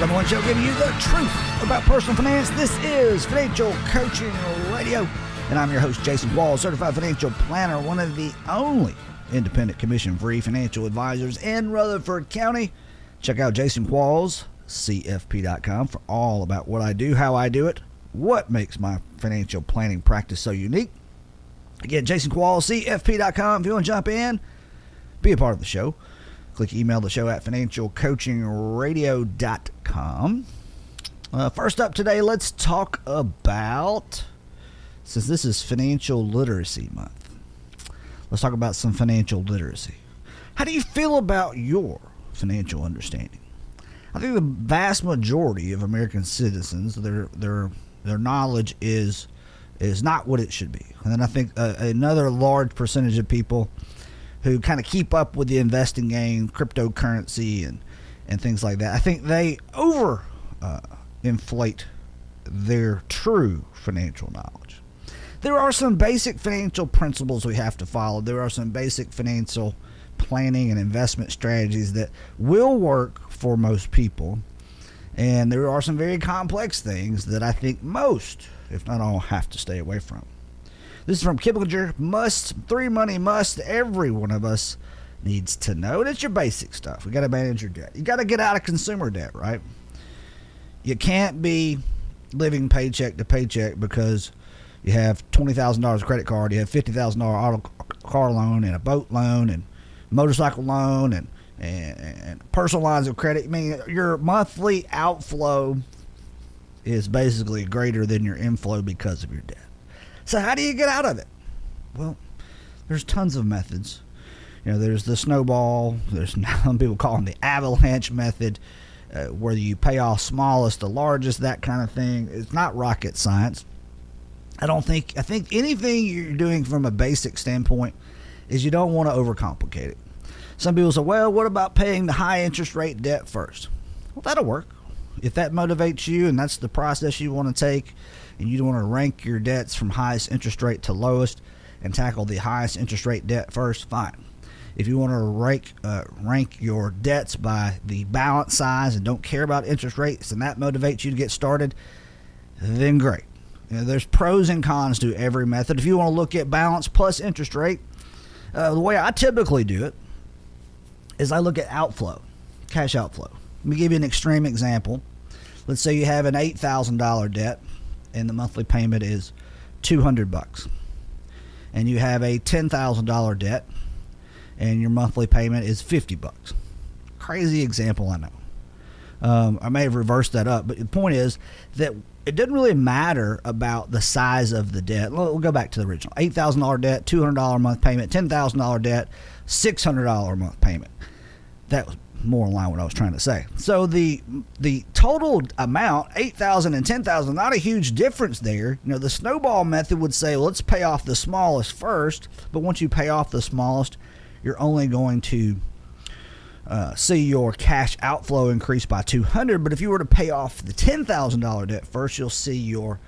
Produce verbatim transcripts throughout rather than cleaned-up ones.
We're the one show giving you the truth about personal finance. This is Financial Coaching Radio, and I'm your host, Jason Qualls, certified financial planner, one of the only independent commission-free financial advisors in Rutherford County. Check out Jason Qualls, C F P dot com, for all about what I do, how I do it, what makes my financial planning practice so unique. Again, Jason Qualls, C F P dot com. If you want to jump in, be a part of the show. Click email the show at financial coaching radio dot com. Uh, first up today, let's talk about, since this is Financial Literacy Month, let's talk about some financial literacy. How do you feel about your financial understanding? I think the vast majority of American citizens, their their their knowledge is is not what it should be. And then I think uh, another large percentage of people who kind of keep up with the investing game, cryptocurrency, and, and things like that, I think they over uh, inflate their true financial knowledge. There are some basic financial principles we have to follow. There are some basic financial planning and investment strategies that will work for most people. And there are some very complex things that I think most, if not all, have to stay away from. This is from Kiblinger. Must, three money must, every one of us needs to know. And it's your basic stuff. We got to manage your debt. You got to get out of consumer debt, right? You can't be living paycheck to paycheck because you have twenty thousand dollars credit card, you have fifty thousand dollars auto car loan and a boat loan and motorcycle loan and, and, and personal lines of credit. I mean, your monthly outflow is basically greater than your inflow because of your debt. So how do you get out of it? Well, there's tons of methods. You know, there's the snowball. There's some people call them the avalanche method, uh, where you pay off smallest to largest, that kind of thing. It's not rocket science. I don't think, I think anything you're doing from a basic standpoint is you don't want to overcomplicate it. Some people say, well, what about paying the high interest rate debt first? Well, that'll work. If that motivates you and that's the process you want to take, and you want to rank your debts from highest interest rate to lowest and tackle the highest interest rate debt first, fine. If you want to rank uh, rank your debts by the balance size and don't care about interest rates and that motivates you to get started, then great. You know, there's pros and cons to every method. If you want to look at balance plus interest rate, uh, the way I typically do it is I look at outflow, cash outflow. Let me give you an extreme example. Let's say you have an eight thousand dollars debt and the monthly payment is two hundred bucks, and you have a ten thousand dollars debt and your monthly payment is fifty bucks. Crazy example, I know. Um, I may have reversed that up, but the point is that it doesn't really matter about the size of the debt. We'll go back to the original. eight thousand dollars debt, two hundred dollars a month payment, ten thousand dollars debt, six hundred dollars a month payment. That was more in line with what I was trying to say. So the the total amount, eight thousand dollars and ten thousand dollars, not a huge difference there. You know, the snowball method would say, well, let's pay off the smallest first. But once you pay off the smallest, you're only going to uh, see your cash outflow increase by two hundred dollars. But if you were to pay off the ten thousand dollars debt first, you'll see your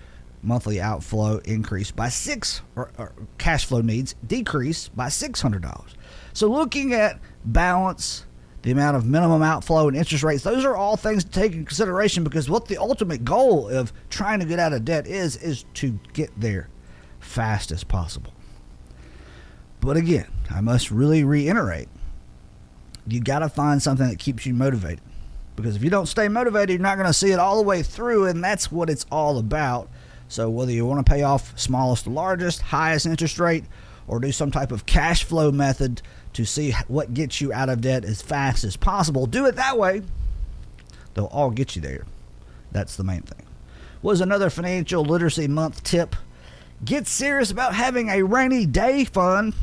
monthly outflow increase by six, or, or cash flow needs decrease by six hundred dollars. So looking at balance, the amount of minimum outflow and interest rates, those are all things to take into consideration, because what the ultimate goal of trying to get out of debt is, is to get there fast as possible. But again, I must really reiterate, you got to find something that keeps you motivated, because if you don't stay motivated, you're not going to see it all the way through, and that's what it's all about. So whether you want to pay off smallest to largest, highest interest rate, or do some type of cash flow method to see what gets you out of debt as fast as possible. Do it that way. They'll all get you there. That's the main thing. Was another Financial Literacy Month tip. Get serious about having a rainy day fund.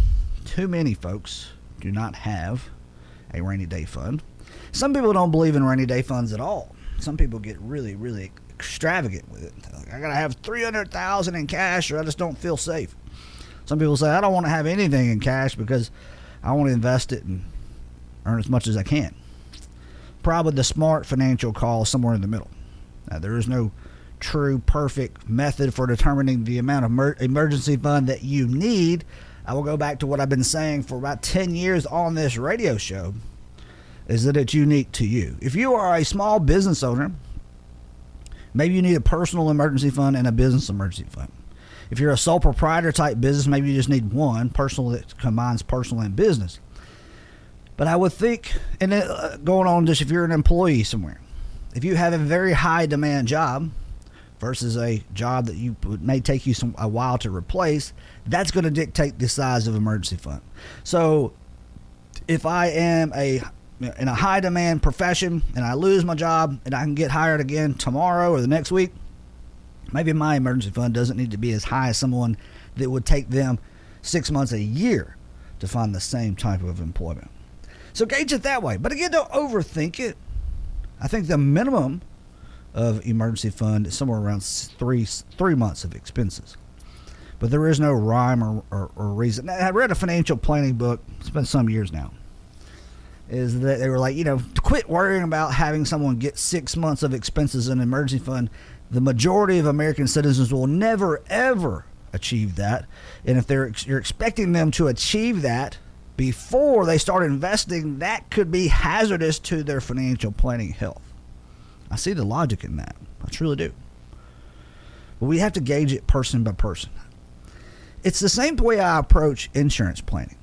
Too many folks do not have a rainy day fund. Some people don't believe in rainy day funds at all. Some people get really, really extravagant with it. Like, I gotta have three hundred thousand dollars in cash or I just don't feel safe. Some people say, I don't want to have anything in cash because I want to invest it and earn as much as I can. Probably the smart financial call is somewhere in the middle. Now, there is no true perfect method for determining the amount of emer- emergency fund that you need. I will go back to what I've been saying for about ten years on this radio show. is that it's unique to you. If you are a small business owner, maybe you need a personal emergency fund and a business emergency fund. If you're a sole proprietor type business, maybe you just need one personal that combines personal and business. But I would think, and then going on just if you're an employee somewhere, if you have a very high demand job versus a job that you may take you some a while to replace, that's going to dictate the size of emergency fund. So if I am a in a high demand profession and I lose my job and I can get hired again tomorrow or the next week, maybe my emergency fund doesn't need to be as high as someone that would take them six months, a year to find the same type of employment. So gauge it that way. But again, don't overthink it. I think the minimum of emergency fund is somewhere around three three months of expenses. But there is no rhyme or, or, or reason. Now, I read a financial planning book, it's been some years now, is that they were like, you know, quit worrying about having someone get six months of expenses in an emergency fund. The majority of American citizens will never, ever achieve that. And if they're you're expecting them to achieve that before they start investing, that could be hazardous to their financial planning health. I see the logic in that. I truly do. But we have to gauge it person by person. It's the same way I approach insurance planning.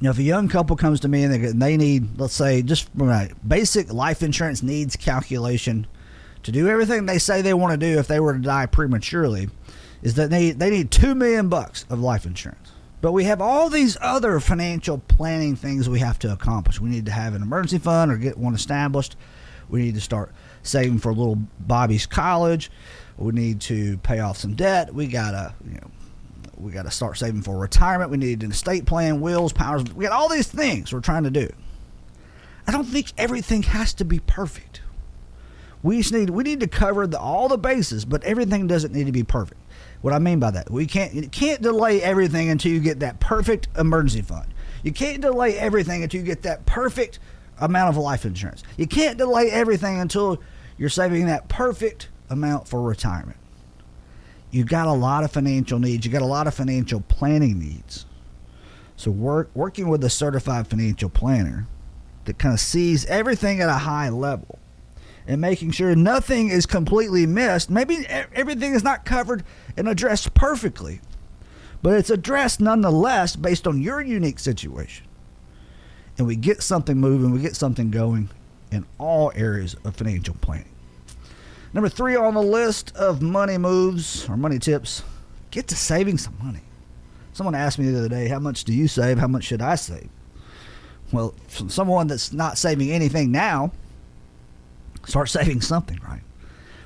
Now, if a young couple comes to me and they need, let's say, just a basic life insurance needs calculation to do everything they say they want to do if they were to die prematurely, is that they, they need two million bucks of life insurance. But we have all these other financial planning things we have to accomplish. We need to have an emergency fund or get one established. We need to start saving for little Bobby's college. We need to pay off some debt. We gotta, you know, we gotta start saving for retirement. We need an estate plan, wills, powers. We got all these things we're trying to do. I don't think everything has to be perfect. We just need we need to cover the, all the bases, but everything doesn't need to be perfect. What I mean by that, we can't you can't delay everything until you get that perfect emergency fund. You can't delay everything until you get that perfect amount of life insurance. You can't delay everything until you're saving that perfect amount for retirement. You got a lot of financial needs. You got a lot of financial planning needs. So work working with a certified financial planner that kind of sees everything at a high level, and making sure nothing is completely missed. Maybe everything is not covered and addressed perfectly, but it's addressed nonetheless based on your unique situation. And we get something moving, we get something going in all areas of financial planning. Number three on the list of money moves or money tips, get to saving some money. Someone asked me the other day, how much do you save? How much should I save? Well, from someone that's not saving anything now, start saving something, right?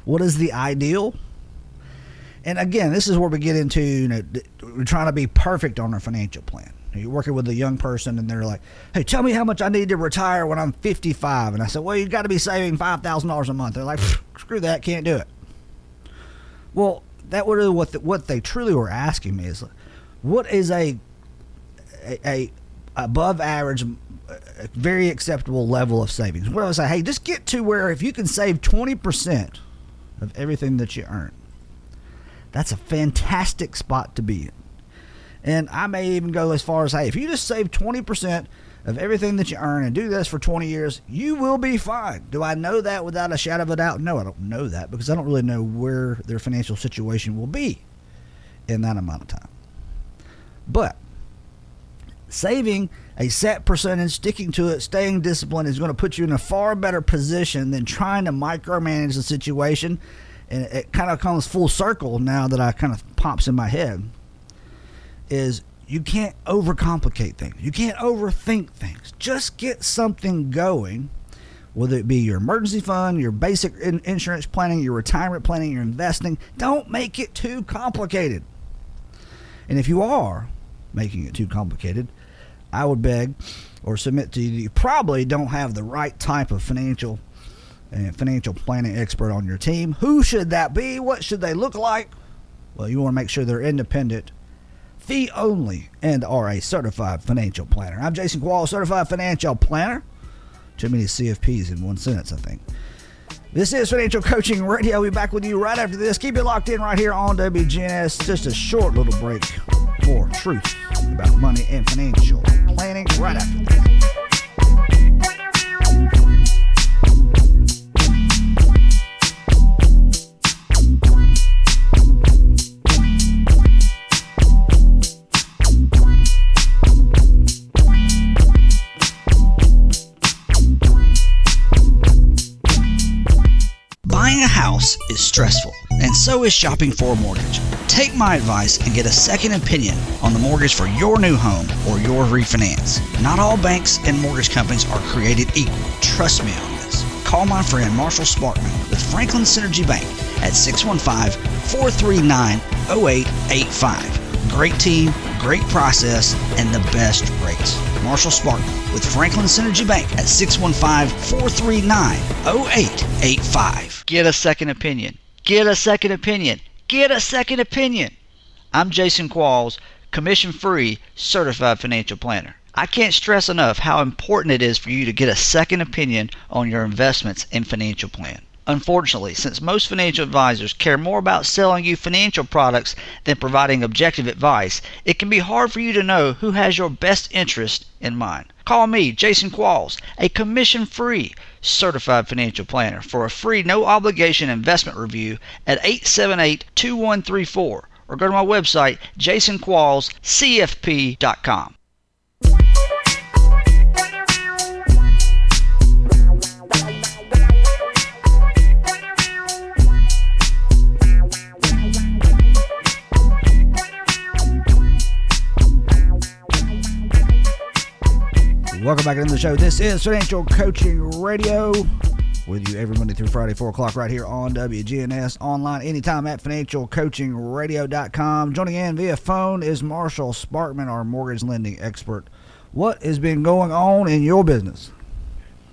What is the ideal? And again, this is where we get into, you know, we're trying to be perfect on our financial plan. You're working with a young person and they're like, hey, tell me how much I need to retire when I'm fifty-five. And I said, well, you got to be saving five thousand dollars a month. They're like, screw that, can't do it. Well, that was what the, what they truly were asking me is, what is a, a, a above average, a very acceptable level of savings? What I say, hey, just get to where if you can save twenty percent of everything that you earn, that's a fantastic spot to be in. And I may even go as far as, hey, if you just save twenty percent of everything that you earn and do this for twenty years, you will be fine. Do I know that without a shadow of a doubt? No, I don't know that because I don't really know where their financial situation will be in that amount of time. But saving a set percentage, sticking to it, staying disciplined is going to put you in a far better position than trying to micromanage the situation. And it kind of comes full circle now that I kind of pops in my head is you can't overcomplicate things. You can't overthink things. Just get something going, whether it be your emergency fund, your basic in- insurance planning, your retirement planning, your investing. Don't make it too complicated. And if you are making it too complicated, I would beg or submit to you that you probably don't have the right type of financial and uh, financial planning expert on your team. Who should that be? What should they look like? Well, you want to make sure they're independent, fee only, and are a certified financial planner. I'm Jason Qualls, certified financial planner. Too many C F Ps in one sentence, I think. This is Financial Coaching Radio. We'll be back with you right after this. Keep it locked in right here on W G N S. Just a short little break for truth about money and financial planning right after this. is stressful, and so is shopping for a mortgage. Take my advice and get a second opinion on the mortgage for your new home or your refinance. Not all banks and mortgage companies are created equal. Trust me on this. Call my friend Marshall Sparkman with Franklin Synergy Bank at six one five, four three nine, zero eight eight five. Great team, great process, and the best rates. Marshall Sparkman with Franklin Synergy Bank at six one five, four three nine, zero eight eight five. Get a second opinion. Get a second opinion. Get a second opinion. I'm Jason Qualls, commission-free certified financial planner. I can't stress enough how important it is for you to get a second opinion on your investments and financial plan. Unfortunately, since most financial advisors care more about selling you financial products than providing objective advice, it can be hard for you to know who has your best interest in mind. Call me, Jason Qualls, a commission-free certified financial planner, for a free no-obligation investment review at eight seven eight, two one three four or go to my website, jason qualls c f p dot com. Welcome back into the show. This is Financial Coaching Radio with you every Monday through Friday, four o'clock right here on W G N S. Online anytime at financial coaching radio dot com. Joining in via phone is Marshall Sparkman, our mortgage lending expert. What has been going on in your business?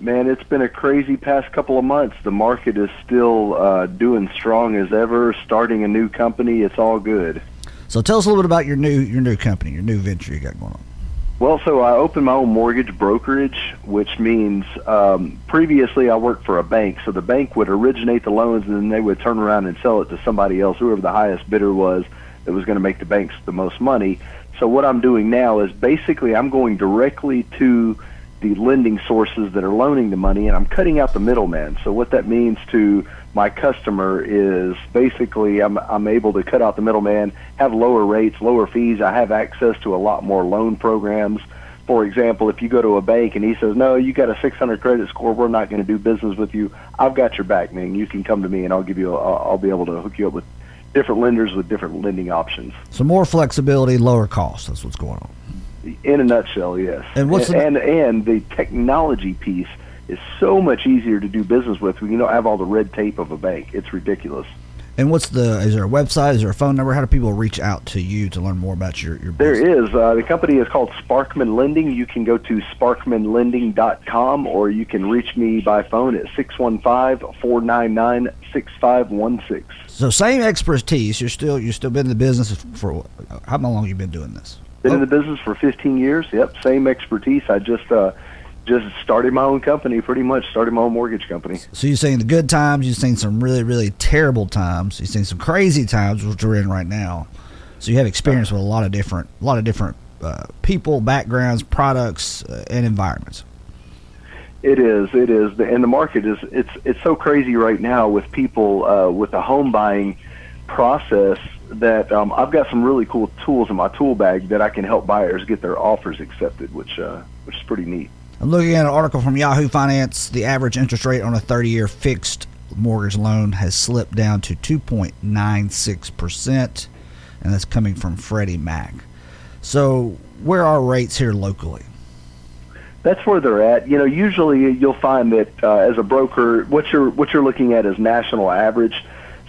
Man, it's been a crazy past couple of months. The market is still uh, doing strong as ever, starting a new company. It's all good. So tell us a little bit about your new your new company, your new venture you got going on. Well, so I opened my own mortgage brokerage, which means um, previously I worked for a bank. So the bank would originate the loans, and then they would turn around and sell it to somebody else, whoever the highest bidder was that was going to make the banks the most money. So what I'm doing now is basically I'm going directly to the lending sources that are loaning the money, and I'm cutting out the middleman. So what that means to my customer is basically I'm I'm able to cut out the middleman, have lower rates, lower fees. I have access to a lot more loan programs. For example, if you go to a bank and he says, no, you got a six hundred credit score, we're not going to do business with you, I've got your back, man. You can come to me and I'll give you a, I'll be able to hook you up with different lenders with different lending options. So more flexibility, lower cost. That's what's going on. In a nutshell, yes. And what's the and, and and the technology piece is so much easier to do business with. We don't have all the red tape of a bank. It's ridiculous. And what's the? Is there a website? Is there a phone number? How do people reach out to you to learn more about your your business? There is. Uh, the company is called Sparkman Lending. You can go to sparkman lending dot com, or you can reach me by phone at six one five, four nine nine, six five one six. So same expertise. You're still you're still been in the business for how long? Have you been doing this? Been in the business for fifteen years. Yep, same expertise. I just uh, just started my own company, pretty much started my own mortgage company. So you've seen the good times, you've seen some really, really terrible times, you've seen some crazy times, which we're in right now. So you have experience with a lot of different, a lot of different uh, people, backgrounds, products, uh, and environments. It is, it is, and the market is it's it's so crazy right now with people uh, with the home buying process. That um, I've got some really cool tools in my tool bag that I can help buyers get their offers accepted, which uh, which is pretty neat. I'm looking at an article from Yahoo Finance. The average interest rate on a thirty-year fixed mortgage loan has slipped down to two point nine six percent, and that's coming from Freddie Mac. So where are rates here locally? That's where they're at. You know, usually you'll find that uh, as a broker, what you're what you're looking at is national average.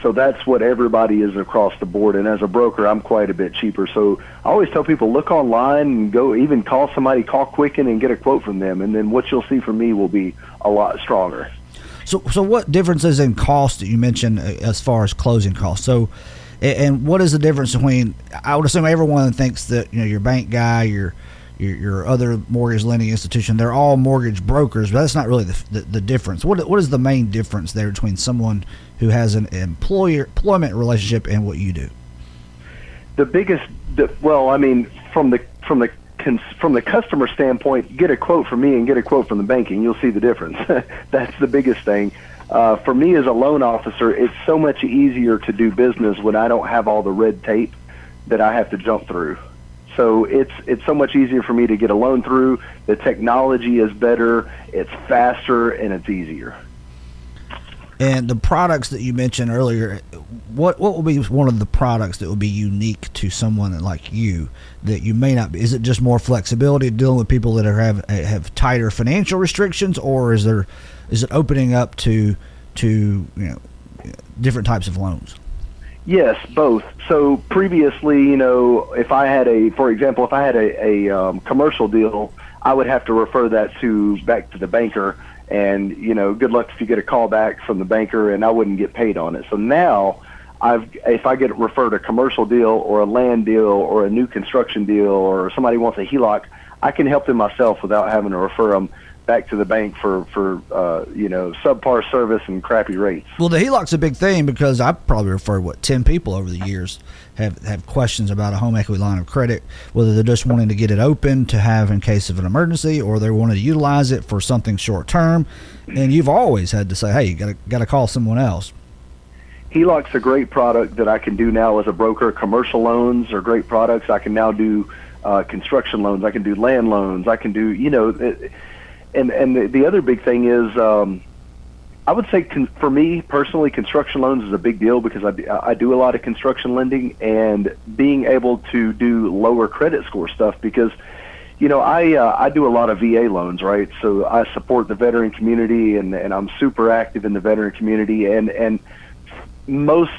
So that's what everybody is across the board. And as a broker, I'm quite a bit cheaper. So I always tell people, look online and go even call somebody, call Quicken and get a quote from them. And then what you'll see from me will be a lot stronger. So so what differences in cost that you mentioned as far as closing costs? So, and what is the difference between, I would assume everyone thinks that, you know, your bank guy, your your, your other mortgage lending institution, they're all mortgage brokers, but that's not really the, the, the difference. What What is the main difference there between someone who has an employer employment relationship and what you do? The biggest, the, well, I mean, from the from the from the customer standpoint, get a quote from me and get a quote from the banking. You'll see the difference. That's the biggest thing. Uh, for me as a loan officer, it's so much easier to do business when I don't have all the red tape that I have to jump through. So it's it's so much easier for me to get a loan through. The technology is better, it's faster, and it's easier. And the products that you mentioned earlier, what what would be one of the products that would be unique to someone like you that you may not be? Is it just more flexibility dealing with people that are, have have tighter financial restrictions, or is there is it opening up to to you know different types of loans? Yes, both. So previously, you know, if I had a, for example, if I had a, a um, commercial deal, I would have to refer that to back to the banker. And, you know, good luck if you get a call back from the banker, and I wouldn't get paid on it. So now I've, if I get referred a commercial deal or a land deal or a new construction deal or somebody wants a H E L O C, I can help them myself without having to refer them back to the bank for, for uh, you know, subpar service and crappy rates. Well, the H E L O C's a big thing because I probably referred, what, ten people over the years have, have questions about a home equity line of credit, whether they're just wanting to get it open to have in case of an emergency or they wanted to utilize it for something short term. And you've always had to say, hey, you gotta gotta call someone else. H E L O C's a great product that I can do now as a broker. Commercial loans are great products. I can now do uh, construction loans. I can do land loans. I can do, you know... It, And and the, the other big thing is, um, I would say con- for me personally, construction loans is a big deal because I do, I do a lot of construction lending and being able to do lower credit score stuff because, you know, I uh, I do a lot of V A loans, right? So I support the veteran community and, and I'm super active in the veteran community. And, and most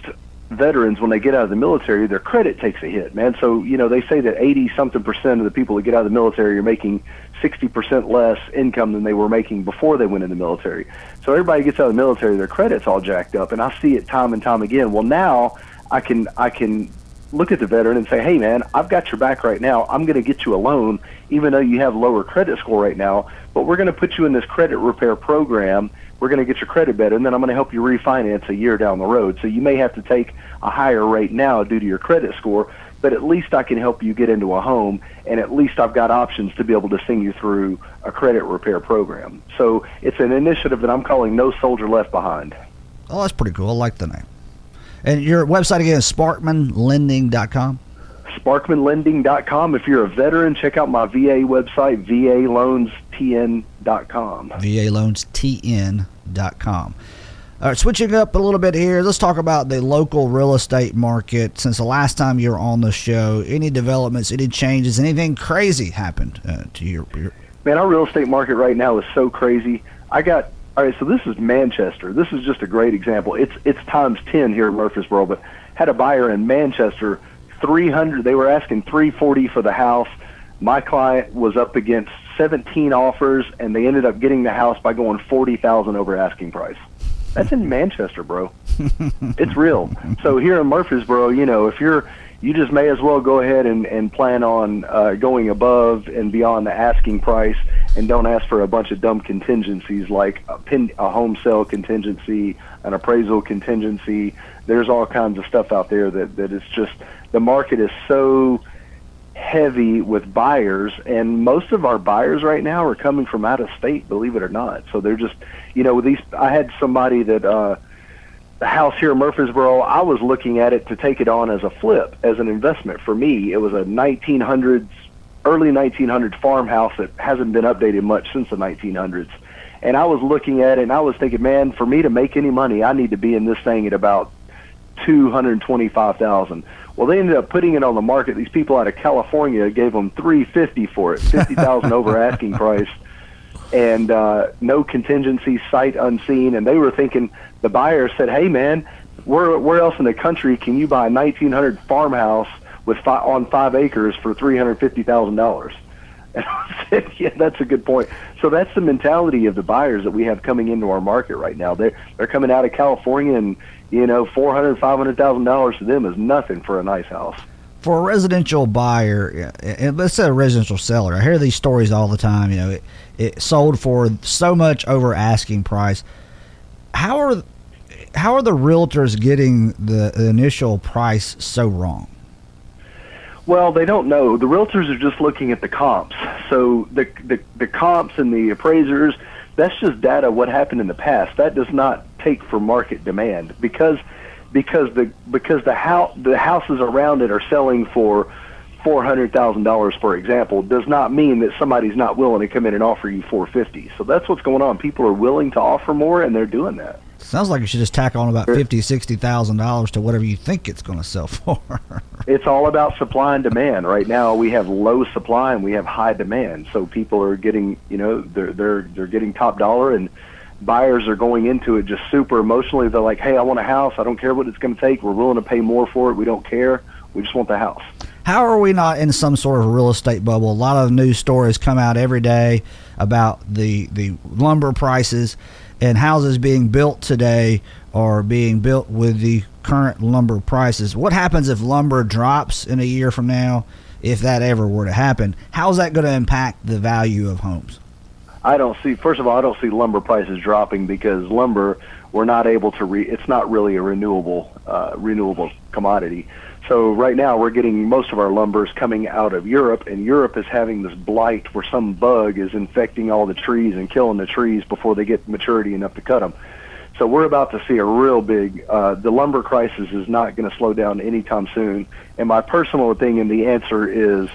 veterans, when they get out of the military, their credit takes a hit, man. So, you know, they say that eighty-something percent of the people that get out of the military are making sixty percent less income than they were making before they went in the military. So everybody gets out of the military, their credit's all jacked up, and I see it time and time again. Well, now I can I can look at the veteran and say, hey, man, I've got your back right now. I'm going to get you a loan, even though you have lower credit score right now, but we're going to put you in this credit repair program. We're going to get your credit better, and then I'm going to help you refinance a year down the road. So you may have to take a higher rate now due to your credit score, but at least I can help you get into a home, and at least I've got options to be able to sing you through a credit repair program. So it's an initiative that I'm calling No Soldier Left Behind. Oh, that's pretty cool. I like the name. And your website again is Sparkman Lending dot com? Sparkman Lending dot com. If you're a veteran, check out my V A website, V A Loans T N dot com. V A Loans T N dot com. All right, switching up a little bit here, let's talk about the local real estate market. Since the last time you were on the show, any developments, any changes, anything crazy happened uh, to your, your... Man, our real estate market right now is so crazy. I got, all right, so this is Manchester. This is just a great example. It's it's times ten here in Murfreesboro, but had a buyer in Manchester, three hundred, they were asking three forty for the house. My client was up against seventeen offers, and they ended up getting the house by going forty thousand over asking price. That's in Manchester, bro. It's real. So here in Murfreesboro, you know, if you're, you just may as well go ahead and, and plan on uh, going above and beyond the asking price, and don't ask for a bunch of dumb contingencies like a, pin, a home sale contingency, an appraisal contingency. There's all kinds of stuff out there that, that it's just, the market is so heavy with buyers, and most of our buyers right now are coming from out of state, believe it or not. So they're just, you know, these. I had somebody that uh, the house here in Murfreesboro, I was looking at it to take it on as a flip, as an investment for me. It was a nineteen hundreds, early nineteen hundred farmhouse that hasn't been updated much since the nineteen hundreds. And I was looking at it, and I was thinking, man, for me to make any money, I need to be in this thing at about two hundred twenty-five thousand dollars. Well, they ended up putting it on the market. These people out of California gave them three hundred fifty thousand dollars for it, fifty thousand dollars over asking price, and uh, no contingency, sight unseen. And they were thinking, the buyer said, hey, man, where, where else in the country can you buy a nineteen hundred farmhouse with fi- on five acres for three hundred fifty thousand dollars? And I said, yeah, that's a good point. So that's the mentality of the buyers that we have coming into our market right now. They're, they're coming out of California, and you know, four hundred thousand dollars, five hundred thousand dollars to them is nothing for a nice house. For a residential buyer, and let's say a residential seller, I hear these stories all the time. You know, it, it sold for so much over asking price. How are how are the realtors getting the, the initial price so wrong? Well, they don't know. The realtors are just looking at the comps. So the the, the comps and the appraisers, that's just data what happened in the past. That does not take for market demand because because the because the house the houses around it are selling for four hundred thousand dollars, for example, does not mean that somebody's not willing to come in and offer you four fifty. So that's what's going on. People are willing to offer more, and they're doing that. Sounds like you should just tack on about fifty, sixty thousand dollars to whatever you think it's going to sell for. It's all about supply and demand. Right now, we have low supply and we have high demand, so people are getting, you know, they're they're they're getting top dollar, and buyers are going into it just super emotionally. They're like, "Hey, I want a house. I don't care what it's going to take. We're willing to pay more for it. We don't care. We just want the house." How are we not in some sort of real estate bubble? A lot of news stories come out every day about the the lumber prices. And houses being built today are being built with the current lumber prices. What happens if lumber drops in a year from now, if that ever were to happen? How's that going to impact the value of homes? I don't see, first of all, I don't see lumber prices dropping because lumber, we're not able to, re, it's not really a renewable, uh, renewable commodity. So right now we're getting most of our lumbers coming out of Europe, and Europe is having this blight where some bug is infecting all the trees and killing the trees before they get maturity enough to cut them. So we're about to see a real big, uh, the lumber crisis is not going to slow down anytime soon. And my personal thing, and the answer is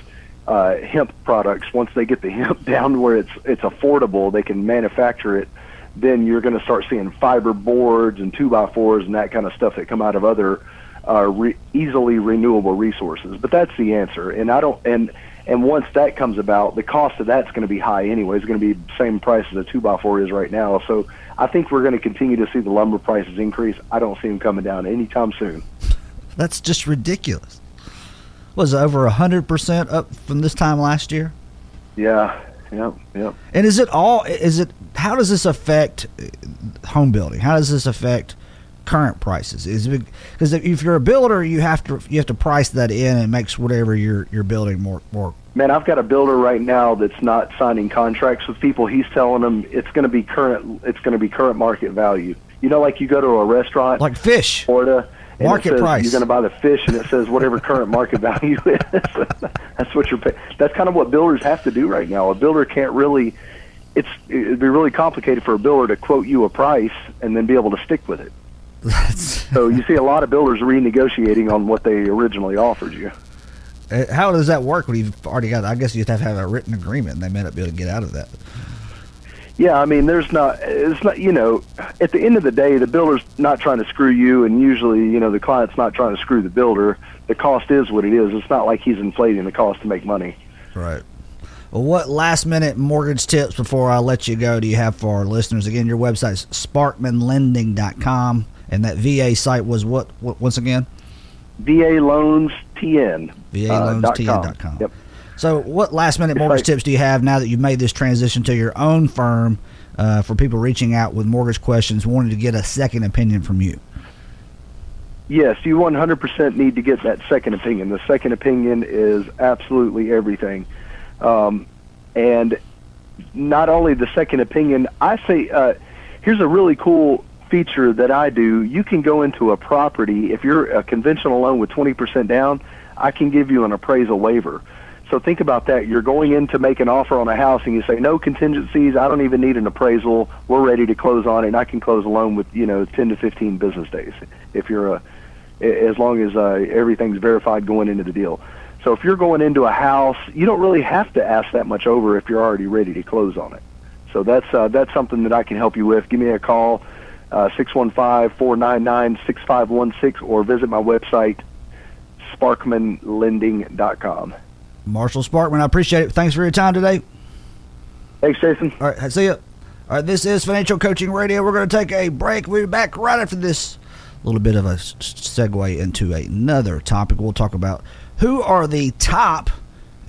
uh, hemp products. Once they get the hemp down where it's it's affordable, they can manufacture it, then you're going to start seeing fiber boards and two by fours and that kind of stuff that come out of other Uh, re- easily renewable resources. But that's the answer, and I don't. And and once that comes about, the cost of that's going to be high anyway. It's going to be the same price as a two by four is right now. So I think we're going to continue to see the lumber prices increase. I don't see them coming down anytime soon. That's just ridiculous. Was it over a hundred percent up from this time last year? Yeah, yeah, yeah. And is it all? Is it? How does this affect home building? How does this affect current prices? Is because if you're a builder, you have to you have to price that in, and it makes whatever you're you're building more more. Man, I've got a builder right now that's not signing contracts with people. He's telling them it's going to be current. It's going to be current market value. You know, like you go to a restaurant, like fish, Florida, and market it says price. You're going to buy the fish, and it says whatever current market value is. That's what you're paying. That's kind of what builders have to do right now. A builder can't really. It's it'd be really complicated for a builder to quote you a price and then be able to stick with it. So you see a lot of builders renegotiating on what they originally offered you. How does that work when you've already got, I guess you'd have to have a written agreement, and they may not be able to get out of that. Yeah, I mean, there's not, it's not, you know, at the end of the day, the builder's not trying to screw you, and usually, you know, the client's not trying to screw the builder. The cost is what it is. It's not like he's inflating the cost to make money. Right. Well, what last-minute mortgage tips before I let you go do you have for our listeners? Again, your website's sparkman lending dot com. And that V A site was what, what once again? V A Loans T N. V A Loans T N dot com. Uh, yep. So what last-minute mortgage like, tips do you have now that you've made this transition to your own firm uh, for people reaching out with mortgage questions, wanting to get a second opinion from you? Yes, you one hundred percent need to get that second opinion. The second opinion is absolutely everything. Um, and not only the second opinion, I say uh, here's a really cool feature that I do. You can go into a property. If you're a conventional loan with twenty percent down, I can give you an appraisal waiver. So think about that. You're going in to make an offer on a house and you say, no contingencies, I don't even need an appraisal, we're ready to close on it, and I can close a loan with, you know, ten to fifteen business days if you're a, as long as uh, everything's verified going into the deal. So if you're going into a house, you don't really have to ask that much over if you're already ready to close on it. So that's uh, that's something that I can help you with. Give me a call, Uh, six one five, four nine nine, six five one six, or visit my website, sparkman lending dot com. Marshall Sparkman, I appreciate it. Thanks for your time today. Thanks, Jason. All right, see ya. All right, this is Financial Coaching Radio. We're going to take a break. We'll be back right after this. A little bit of a segue into another topic. We'll talk about who are the top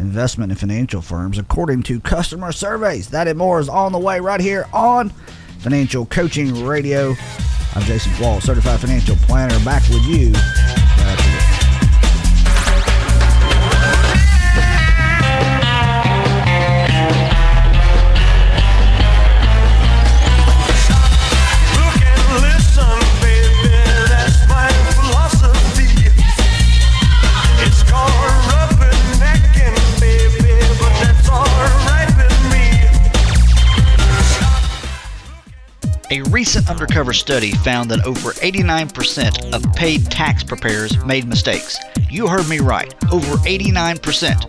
investment and financial firms according to customer surveys. That and more is on the way right here on Financial Coaching Radio. I'm Jason Qualls, Certified Financial Planner, back with you. A recent undercover study found that over eighty-nine percent of paid tax preparers made mistakes. You heard me right, over eighty-nine percent.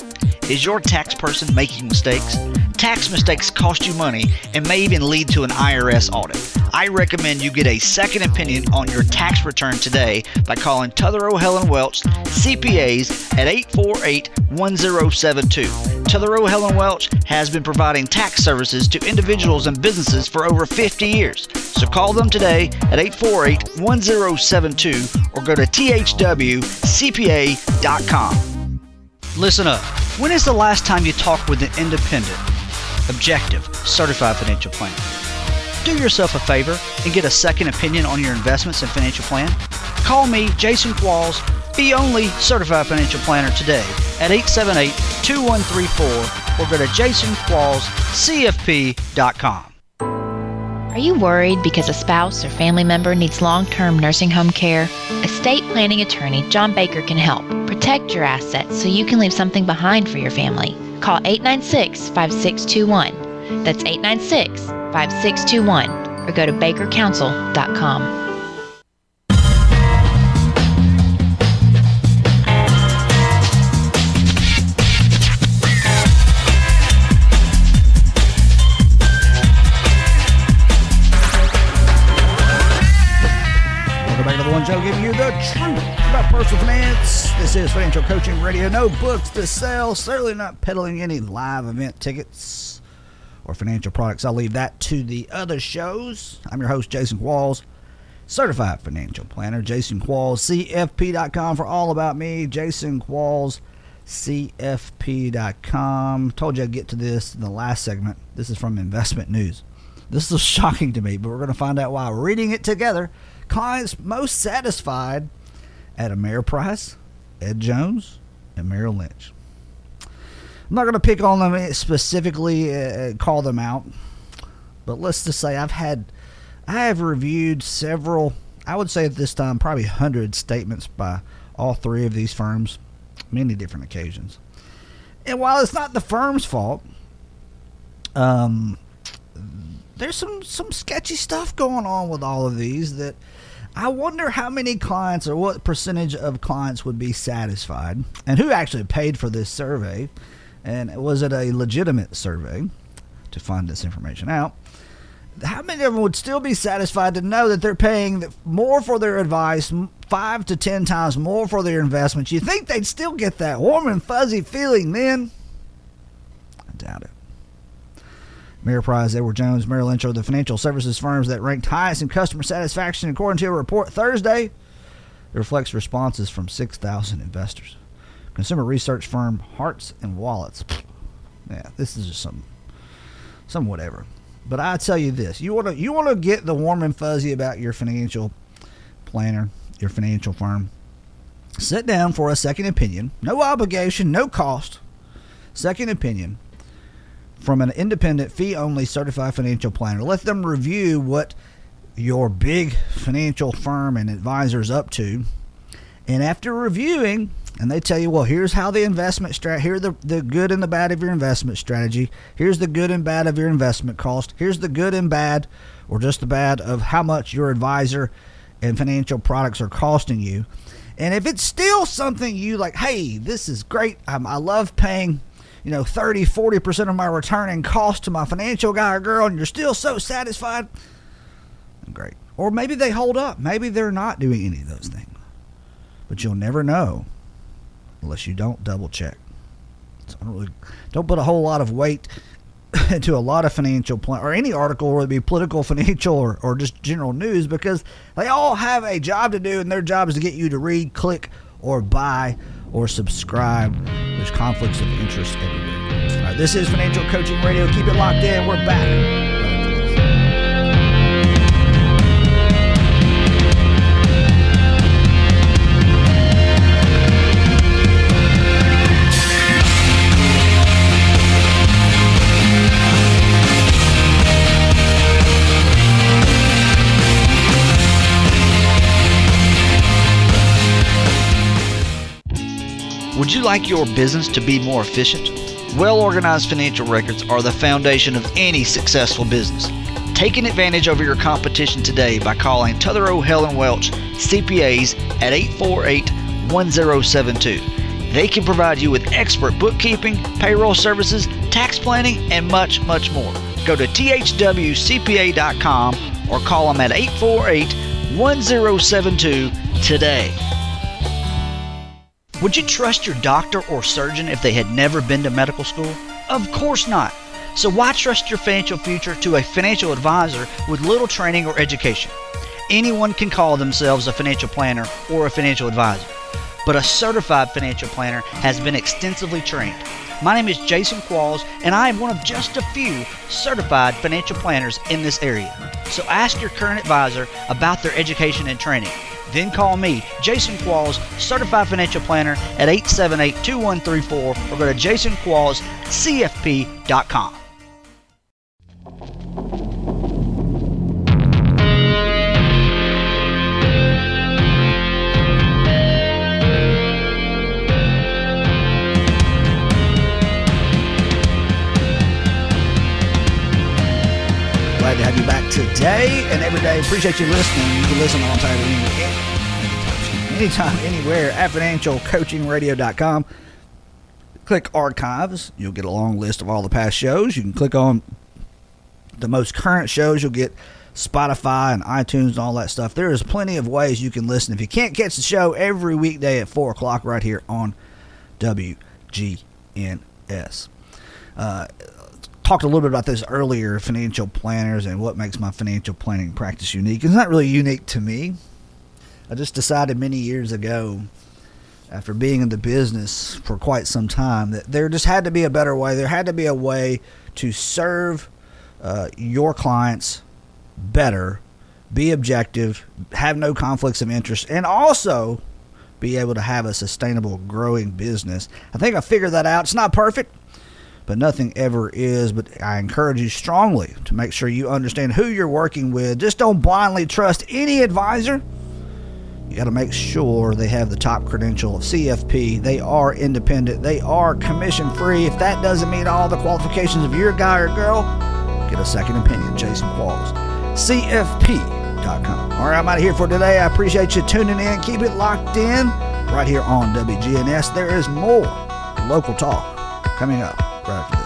Is your tax person making mistakes? Tax mistakes cost you money and may even lead to an I R S audit. I recommend you get a second opinion on your tax return today by calling Tuthill Helen Welch C P As at eight four eight, one zero seven two. Tuthill Helen Welch has been providing tax services to individuals and businesses for over fifty years. So call them today at eight four eight, one zero seven two or go to t h w c p a dot com. Listen up. When is the last time you talked with an independent, objective, certified financial planner? Do yourself a favor and get a second opinion on your investments and financial plan. Call me, Jason Qualls, the only certified financial planner today at eight seven eight, two one three four or go to jason qualls c f p dot com. Are you worried because a spouse or family member needs long-term nursing home care? Estate planning attorney John Baker can help. Protect your assets so you can leave something behind for your family. Call eight nine six, five six two one. That's eight nine six, five six two one or go to baker counsel dot com. Joe giving you the truth about personal finance. This is Financial Coaching Radio. No books to sell. Certainly not peddling any live event tickets or financial products. I'll leave that to the other shows. I'm your host, Jason Qualls, certified financial planner. Jason Qualls, C F P dot com for all about me. Jason Qualls, C F P dot com. Told you I'd get to this in the last segment. This is from Investment News. This is shocking to me, but we're going to find out why. Reading it together. Clients most satisfied at Ameriprise, Ed Jones, and Merrill Lynch. I'm not going to pick on them specifically, uh, call them out, but let's just say I've had, I have reviewed several, I would say at this time, probably one hundred statements by all three of these firms, many different occasions. And while it's not the firm's fault, um, there's some, some sketchy stuff going on with all of these that I wonder how many clients or what percentage of clients would be satisfied and who actually paid for this survey, and was it a legitimate survey to find this information out. How many of them would still be satisfied to know that they're paying more for their advice, five to ten times more for their investments? You think they'd still get that warm and fuzzy feeling then? I doubt it. Ameriprise, Edward Jones, Merrill Lynch are the financial services firms that ranked highest in customer satisfaction according to a report Thursday. It reflects responses from six thousand investors. Consumer research firm Hearts and Wallets. Yeah, this is just some, some whatever. But I tell you this, you want to you want to get the warm and fuzzy about your financial planner, your financial firm. Sit down for a second opinion. No obligation, no cost. Second opinion. From an independent, fee-only certified financial planner. Let them review what your big financial firm and advisor is up to. And after reviewing, and they tell you, well, here's how the investment strat, here are the, the good and the bad of your investment strategy. Here's the good and bad of your investment cost. Here's the good and bad, or just the bad of how much your advisor and financial products are costing you. And if it's still something you like, hey, this is great. I'm, I love paying, you know, thirty, forty percent of my return and cost to my financial guy or girl, and you're still so satisfied, great. Or maybe they hold up. Maybe they're not doing any of those things. But you'll never know unless you don't double check. So I don't really, don't put a whole lot of weight into a lot of financial plan or any article, whether it be political, financial, or, or just general news, because they all have a job to do, and their job is to get you to read, click, or buy, or subscribe. There's conflicts of interest everywhere. All right, this is Financial Coaching Radio. Keep it locked in. We're back. Would you like your business to be more efficient? Well-organized financial records are the foundation of any successful business. Take an advantage over your competition today by calling Tuthill Helen Welch C P As at eight four eight, one zero seven two. They can provide you with expert bookkeeping, payroll services, tax planning, and much, much more. Go to t h w c p a dot com or call them at eight four eight, one zero seven two today. Would you trust your doctor or surgeon if they had never been to medical school? Of course not. So why trust your financial future to a financial advisor with little training or education? Anyone can call themselves a financial planner or a financial advisor, but a certified financial planner has been extensively trained. My name is Jason Qualls, and I am one of just a few certified financial planners in this area. So ask your current advisor about their education and training. Then call me, Jason Qualls, Certified Financial Planner, at eight seven eight, two one three four or go to jason qualls c f p dot com. Glad to have you back today and every day. Appreciate you listening. You can listen on time anytime, anywhere at financial coaching radio dot com. Click archives. You'll get a long list of all the past shows. You can click on the most current shows. You'll get Spotify and iTunes and all that stuff. There is plenty of ways you can listen. If you can't catch the show every weekday at four o'clock right here on W G N S. Uh, Talked a little bit about this earlier, financial planners and what makes my financial planning practice unique. It's not really unique to me. I just decided many years ago, after being in the business for quite some time, that there just had to be a better way. There had to be a way to serve uh, your clients better, be objective, have no conflicts of interest, and also be able to have a sustainable, growing business. I think I figured that out. It's not perfect, but nothing ever is. But I encourage you strongly to make sure you understand who you're working with. Just don't blindly trust any advisor. You got to make sure they have the top credential of C F P. They are independent. They are commission free. If that doesn't meet all the qualifications of your guy or girl, get a second opinion. Jason Qualls, C F P dot com. All right, I'm out of here for today. I appreciate you tuning in. Keep it locked in right here on W G N S. There is more local talk coming up right after this.